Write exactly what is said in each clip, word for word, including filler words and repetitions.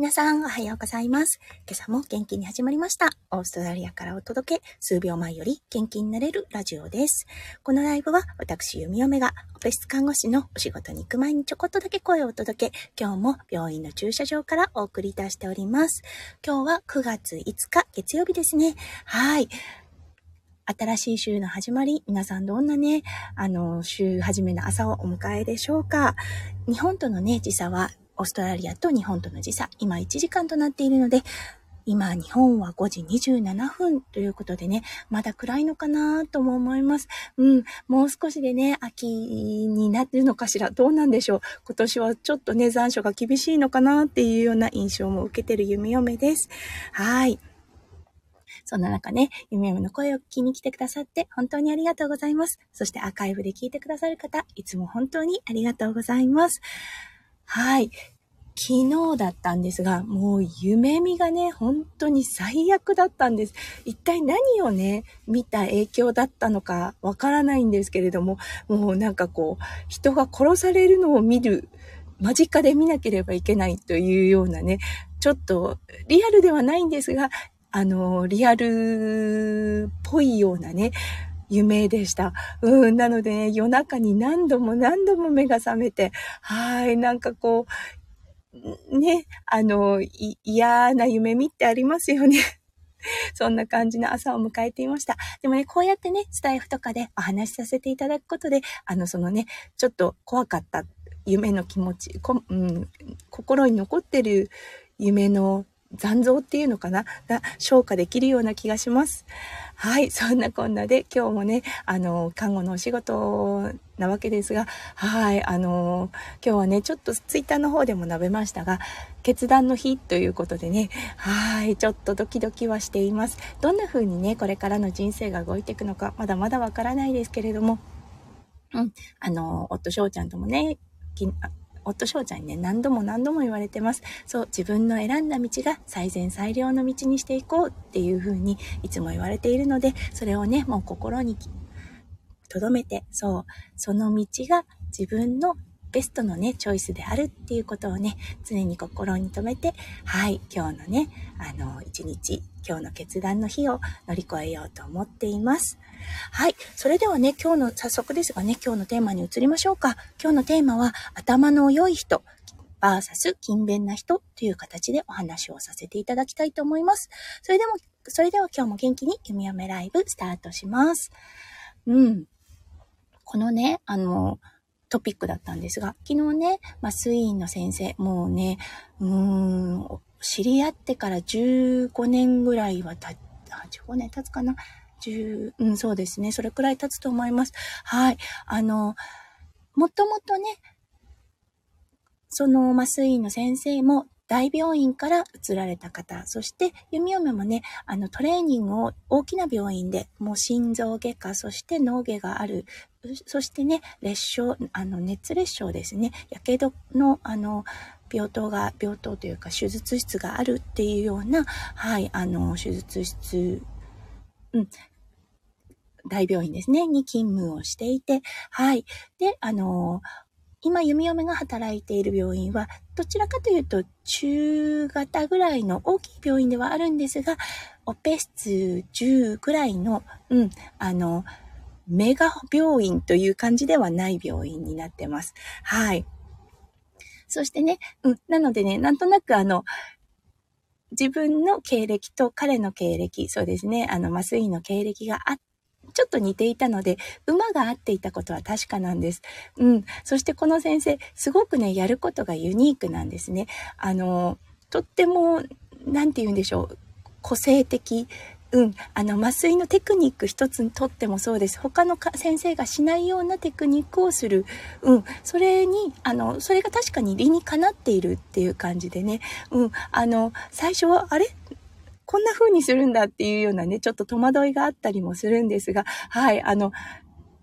皆さんおはようございます。今朝も元気に始まりました。オーストラリアからお届け、数秒前より元気になれるラジオです。このライブは私弓嫁がオペ室看護師のお仕事に行く前にちょこっとだけ声をお届け、今日も病院の駐車場からお送りいたしております。今日はくがついつか月曜日ですね。はい、新しい週の始まり、皆さんどんなね、あの、週始めの朝をお迎えでしょうか。日本とのね、時差は、オーストラリアと日本との時差、今いちじかんとなっているので、今日本はごじにじゅうななふんということでね、まだ暗いのかなとも思います。うん、もう少しでね、秋になるのかしら、どうなんでしょう。今年はちょっとね、残暑が厳しいのかなっていうような印象も受けてる弓嫁です。はい。そんな中ね、弓嫁の声を聞きに来てくださって本当にありがとうございます。そしてアーカイブで聞いてくださる方、いつも本当にありがとうございます。はい。昨日だったんですが、もう夢見がね、本当に最悪だったんです。一体何をね、見た影響だったのかわからないんですけれども、もうなんかこう、人が殺されるのを見る、間近で見なければいけないというようなね、ちょっとリアルではないんですが、あの、リアルっぽいようなね、夢でした。うん、なので、ね、夜中に何度も何度も目が覚めて、はい、なんかこう、ね、あの、嫌な夢見ってありますよね。そんな感じの朝を迎えていました。でもね、こうやってね、スタイフとかでお話しさせていただくことで、あの、そのね、ちょっと怖かった夢の気持ち、こうん、心に残ってる夢の残像っていうのかなが消化できるような気がします。はい、そんなこんなで今日もね、あの看護のお仕事なわけですが、はい、あの今日はねちょっとツイッターの方でも述べましたが、決断の日ということでね、はい、ちょっとドキドキはしています。どんな風にねこれからの人生が動いていくのかまだまだわからないですけれども、うん、あの夫翔ちゃんともねき夫翔ちゃんにね何度も何度も言われてます。そう、自分の選んだ道が最善最良の道にしていこうっていう風にいつも言われているので、それをねもう心に留めて、そう、その道が自分のベストのねチョイスであるっていうことをね常に心に留めて、はい、今日のねあの一日、今日の決断の日を乗り越えようと思っています。はい、それではね今日の早速ですがね今日のテーマに移りましょうか。今日のテーマは頭の良い人バーサス勤勉な人という形でお話をさせていただきたいと思います。それでもそれでは今日も元気に弓嫁ライブスタートします。うん、このねあのトピックだったんですが、昨日ね、まあ、スイーンの先生、もうね、うーん、知り合ってからじゅうごねんぐらいはた、じゅうごねん経つかな ?じゅう、うん、そうですね。それくらい経つと思います。はい。あの、もともとね、その、まあ、スイーンの先生も大病院から移られた方、そして、弓嫁もね、あの、トレーニングを大きな病院で、もう心臓外科、そして脳外がある、そしてね、裂傷、あの、熱裂傷ですね。やけどの、あの、病棟が、病棟というか手術室があるっていうような、はい、あの、手術室、うん、大病院ですね、に勤務をしていて、はい。で、あの、今、弓嫁が働いている病院は、どちらかというと、中型ぐらいの大きい病院ではあるんですが、オペ室じゅうぐらいの、うん、あの、メガ病院という感じではない病院になってます。はい。そしてね、うん、なのでね、なんとなくあの、自分の経歴と彼の経歴、そうですね、あの、麻酔の経歴があ、ちょっと似ていたので、馬が合っていたことは確かなんです。うん。そしてこの先生、すごくね、やることがユニークなんですね。あの、とっても、なんて言うんでしょう、個性的。うん、あの麻酔のテクニック一つにとってもそうです。他のか先生がしないようなテクニックをする、うん、それにあのそれが確かに理にかなっているっていう感じでね、うん、あの最初はあれこんな風にするんだっていうようなねちょっと戸惑いがあったりもするんですが、はい、あの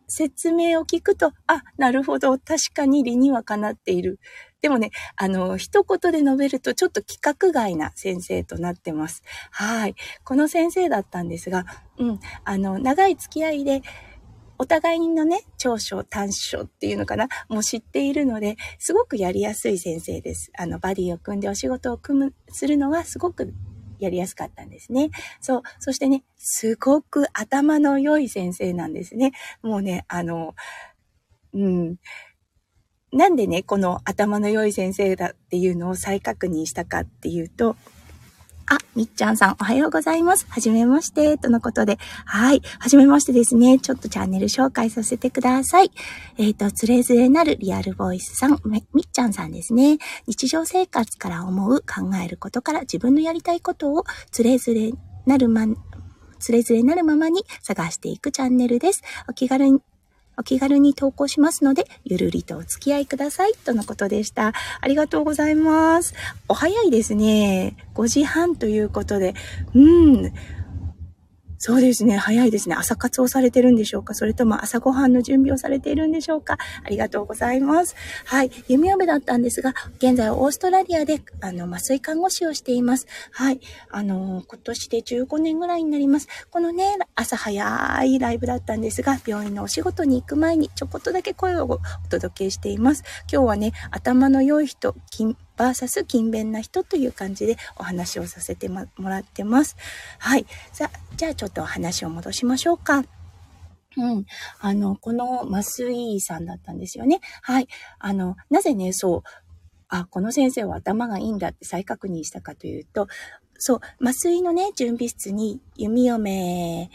説明を聞くと、あ、なるほど、確かに理にはかなっている。でもね、あの、一言で述べるとちょっと規格外な先生となってます。はい。この先生だったんですが、うん、あの、長い付き合いで、お互いのね、長所短所っていうのかな、もう知っているので、すごくやりやすい先生です。あの、バディを組んでお仕事を組む、するのがすごくやりやすかったんですね。そう。そしてね、すごく頭の良い先生なんですね。もうね、あの、うん。なんでね、この頭の良い先生だっていうのを再確認したかっていうと、あ、みっちゃんさんおはようございます。はじめまして、とのことで。はい。はじめましてですね。ちょっとチャンネル紹介させてください。えっと、つれづれなるリアルボイスさん、みっちゃんさんですね。日常生活から思う、考えることから自分のやりたいことをつれづれなるま、つれづれなるままに探していくチャンネルです。お気軽に、お気軽に投稿しますので、ゆるりとお付き合いください。とのことでした。ありがとうございます。お早いですね。ごじはんということで。うん。そうですね。早いですね。朝活をされてるんでしょうか？それとも朝ごはんの準備をされているんでしょうか？ありがとうございます。はい。弓嫁だったんですが、現在オーストラリアで、あの、麻酔看護師をしています。はい。あの、今年でじゅうごねんぐらいになります。このね、朝早いライブだったんですが、病院のお仕事に行く前にちょこっとだけ声をお届けしています。今日はね、頭の良い人、バーサス勤勉な人という感じでお話をさせてもらってます。はい。さあ、じゃあちょっとお話を戻しましょうか。うん。あの、この麻酔さんだったんですよね。はい。あの、なぜね、そう、あ、この先生は頭がいいんだって再確認したかというと、そう、麻酔のね、準備室に弓嫁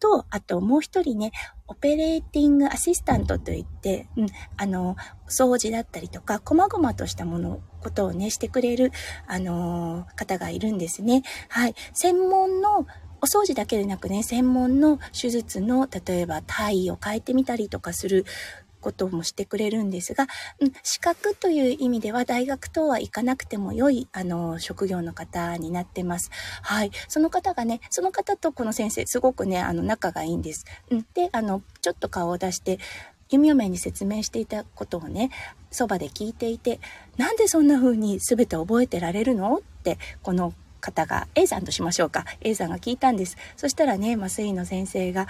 と、あともう一人ね、オペレーティングアシスタントといって、うん、あの、掃除だったりとか、細々としたもの、ことをね、してくれる、あのー、方がいるんですね。はい。専門の、お掃除だけでなくね、専門の手術の、例えば体位を変えてみたりとかすることもしてくれるんですが、うん、資格という意味では大学等は行かなくても良い、あの、職業の方になってます。はい。その方がね、その方とこの先生、すごくね、あの、仲がいいんです。うん、で、あの、ちょっと顔を出して、弓嫁に説明していたことをね、そばで聞いていて、なんでそんな風に全て覚えてられるのって、この方が、A さんとしましょうか。A さんが聞いたんです。そしたらね、麻酔の先生が、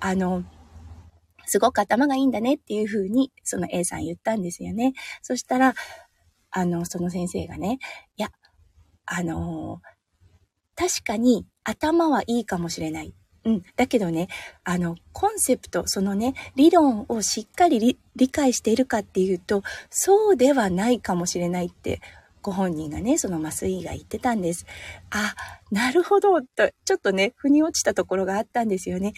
あの、すごく頭がいいんだねっていう風に、その A さん言ったんですよね。そしたら、あの、その先生がね、いや、あの、確かに頭はいいかもしれない。うん。だけどね、あの、コンセプト、そのね、理論をしっかり 理, 理解しているかっていうと、そうではないかもしれないって、ご本人がね、その麻酔が言ってたんです。あ、なるほど、と、ちょっとね、腑に落ちたところがあったんですよね。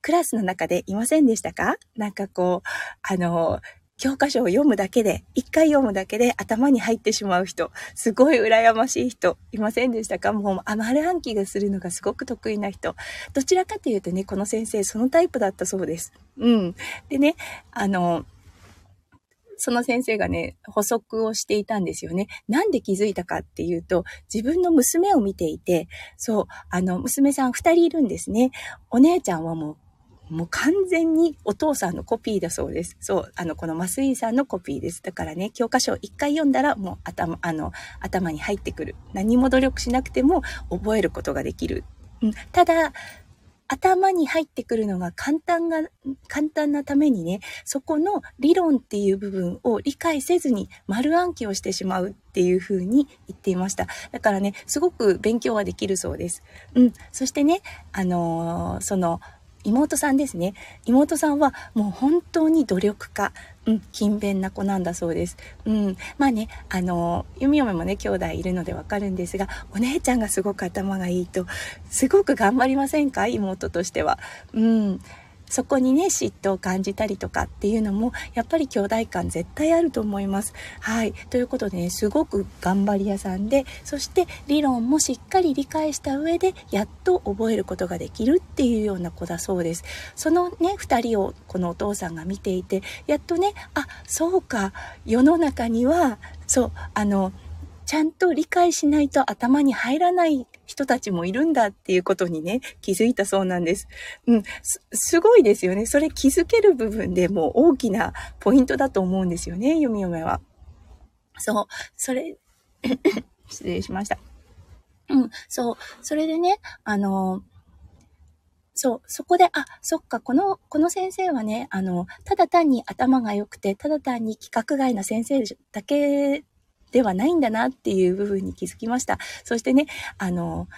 クラスの中でいませんでしたか？なんかこう、あの、教科書を読むだけで、一回読むだけで頭に入ってしまう人、すごい羨ましい人、いませんでしたか？もう丸暗記がするのがすごく得意な人。どちらかというとね、この先生、そのタイプだったそうです。うん。でね、あの、その先生がね、補足をしていたんですよね。なんで気づいたかっていうと、自分の娘を見ていて、そう、あの、娘さん二人いるんですね。お姉ちゃんはもう、もう完全にお父さんのコピーだそうです。そう、あの、この麻酔さんのコピーです。だからね、教科書を一回読んだら、もう頭、あの、頭に入ってくる。何も努力しなくても覚えることができる。うん、ただ、頭に入ってくるのが簡単が、簡単なためにね、そこの理論っていう部分を理解せずに丸暗記をしてしまうっていうふうに言っていました。だからね、すごく勉強はできるそうです。うん。そしてね、あのー、その、妹さんですね。妹さんはもう本当に努力家、うん、勤勉な子なんだそうです。うん、まあね、あの、弓嫁もね、兄弟いるのでわかるんですが、お姉ちゃんがすごく頭がいいと、すごく頑張りませんか？妹としては。うん。そこにね、嫉妬を感じたりとかっていうのも、やっぱり兄弟感絶対あると思います。はい。ということでね、すごく頑張り屋さんで、そして理論もしっかり理解した上で、やっと覚えることができるっていうような子だそうです。そのね、二人をこのお父さんが見ていて、やっとね、あ、そうか、世の中には、そう、あの、ちゃんと理解しないと頭に入らない人たちもいるんだっていうことにね、気づいたそうなんです。うん、す、すごいですよね。それ気づける部分でもう大きなポイントだと思うんですよね、弓嫁は。そう、それ、失礼しました。うん、そう、それでね、あの、そう、そこで、あ、そっか、この、この先生はね、あの、ただ単に頭が良くて、ただ単に規格外な先生だけではないんだなっていう部分に気づきました。そしてね、あの、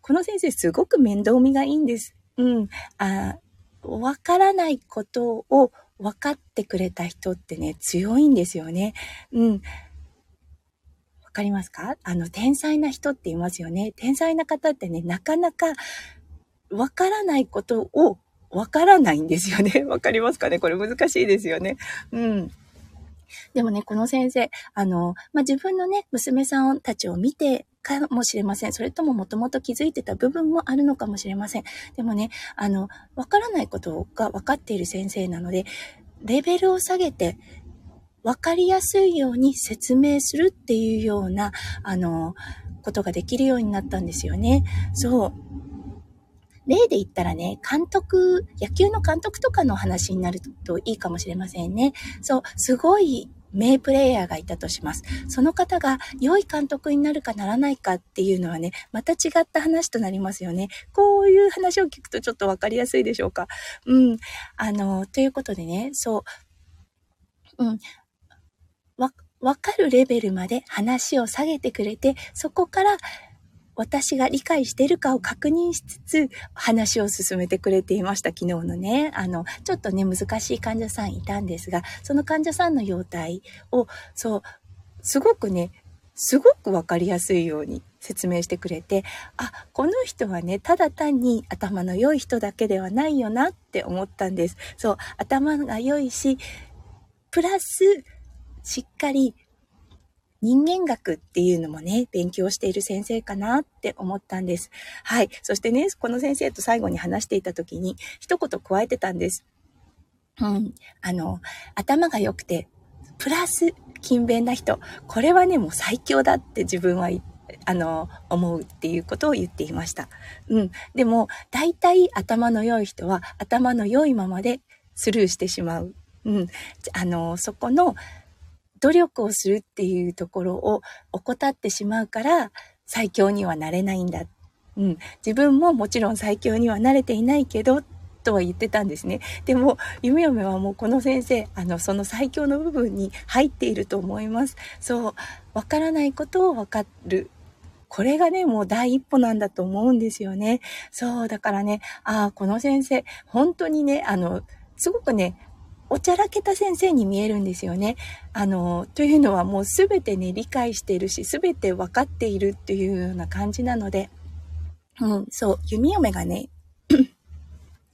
この先生すごく面倒見がいいんです。うん。あ、わからないことを分かってくれた人ってね、強いんですよね。うん。わかりますか？あの、天才な人っていますよね。天才な方ってね、なかなか、わからないことをわからないんですよね。わかりますかね？これ難しいですよね。うん。でもね、この先生、あの、まあ、自分のね、娘さんたちを見てかもしれません。それとももともと気づいてた部分もあるのかもしれません。でもね、あの、わからないことがわかっている先生なので、レベルを下げて、わかりやすいように説明するっていうような、あの、ことができるようになったんですよね。そう。例で言ったらね、監督、野球の監督とかの話になるといいかもしれませんね。そう、すごい名プレイヤーがいたとします。その方が良い監督になるかならないかっていうのはね、また違った話となりますよね。こういう話を聞くとちょっとわかりやすいでしょうか。うん。あの、ということでね、そう。うん。わ、わかるレベルまで話を下げてくれて、そこから、私が理解しているかを確認しつつ話を進めてくれていました。昨日のね、あの、ちょっとね、難しい患者さんいたんですが、その患者さんの容態を、そう、すごくね、すごくわかりやすいように説明してくれて、あ、この人はね、ただ単に頭の良い人だけではないよなって思ったんです。そう、頭が良いし、プラス、しっかり、人間学っていうのもね、勉強している先生かなって思ったんです。はい。そしてね、この先生と最後に話していた時に、一言加えてたんです。うん。あの、頭が良くて、プラス勤勉な人。これはね、もう最強だって自分は、あの、思うっていうことを言っていました。うん。でも、大体頭の良い人は、頭の良いままでスルーしてしまう。うん。あの、そこの、努力をするっていうところを怠ってしまうから最強にはなれないんだ。うん、自分ももちろん最強にはなれていないけどとは言ってたんですね。でもゆめよめはもうこの先生、あの、その最強の部分に入っていると思います。そう、わからないことをわかる。これがね、もう第一歩なんだと思うんですよね。そう、だからね、ああ、この先生本当にね、あの、すごくね、おちゃらけた先生に見えるんですよね。あの、というのはもうすべてね、理解しているし、すべて分かっているっていうような感じなので、うん、そう、弓嫁がね、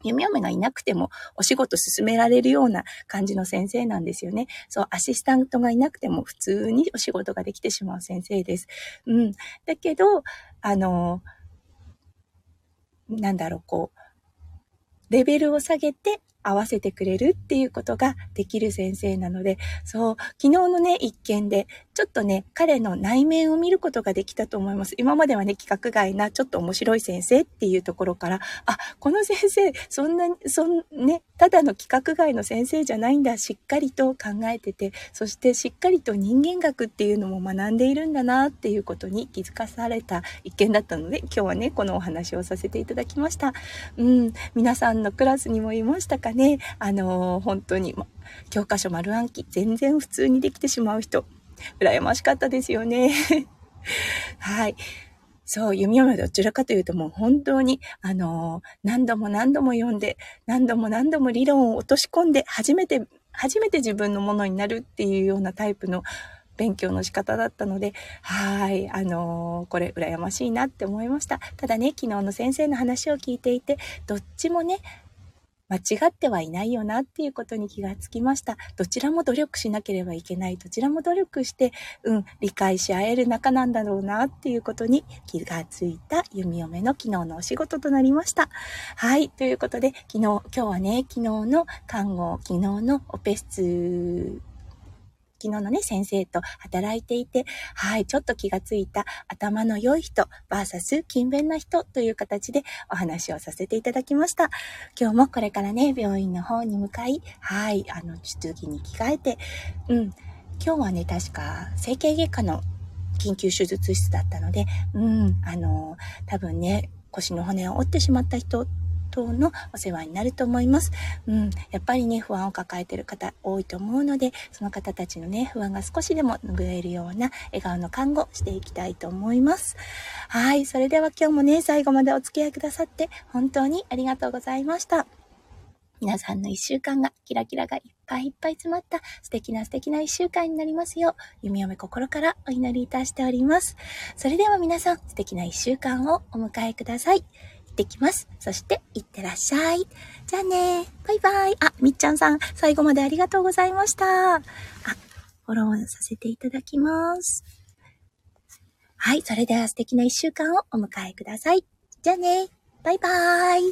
弓嫁がいなくてもお仕事進められるような感じの先生なんですよね。そう、アシスタントがいなくても普通にお仕事ができてしまう先生です。うん、だけど、あの、なんだろう、こう、レベルを下げて、合わせてくれるっていうことができる先生なので、そう、昨日のね、一見で、ちょっとね、彼の内面を見ることができたと思います。今まではね、規格外な、ちょっと面白い先生っていうところから、あ、この先生、そんなに、そんね、ただの規格外の先生じゃないんだ、しっかりと考えてて、そしてしっかりと人間学っていうのも学んでいるんだなっていうことに気づかされた一見だったので、今日はね、このお話をさせていただきました。うん、皆さんのクラスにもいましたかね。ね、あのー、本当に教科書丸暗記全然普通にできてしまう人羨ましかったですよねはい、そう、弓嫁はどちらかというともう本当に、あのー、何度も何度も読んで何度も何度も理論を落とし込んで初めて初めて自分のものになるっていうようなタイプの勉強の仕方だったので、はい、あのー、これ羨ましいなって思いました。ただね、昨日の先生の話を聞いていてどっちもね間違ってはいないよなっていうことに気がつきました。どちらも努力しなければいけない。どちらも努力して、うん、理解し合える仲なんだろうなっていうことに気がついた弓嫁の昨日のお仕事となりました。はい、ということで、昨日、今日はね、昨日の看護、昨日のオペ室、昨日のね、先生と働いていて、はい、ちょっと気がついた頭の良い人 ブイエス 勤勉な人という形でお話をさせていただきました。今日もこれからね、病院の方に向かい、はい、あの、出勤に着替えて、うん、今日はね、確か整形外科の緊急手術室だったので、うん、あの、多分ね、腰の骨を折ってしまった人、等のお世話になると思います。うん、やっぱりね、不安を抱えている方多いと思うので、その方たちのね、不安が少しでも拭えるような笑顔の看護していきたいと思います。はい、それでは今日もね、最後までお付き合いくださって本当にありがとうございました。皆さんの一週間がキラキラがいっぱいいっぱい詰まった素敵な素敵な一週間になりますよう、弓嫁心からお祈りいたしております。それでは皆さん、素敵な一週間をお迎えください。行ってきます。そして行ってらっしゃい。じゃあね、バイバイ。あ、みっちゃんさん、最後までありがとうございました。あ、フォローさせていただきます。はい、それでは素敵な一週間をお迎えください。じゃあね、バイバイ。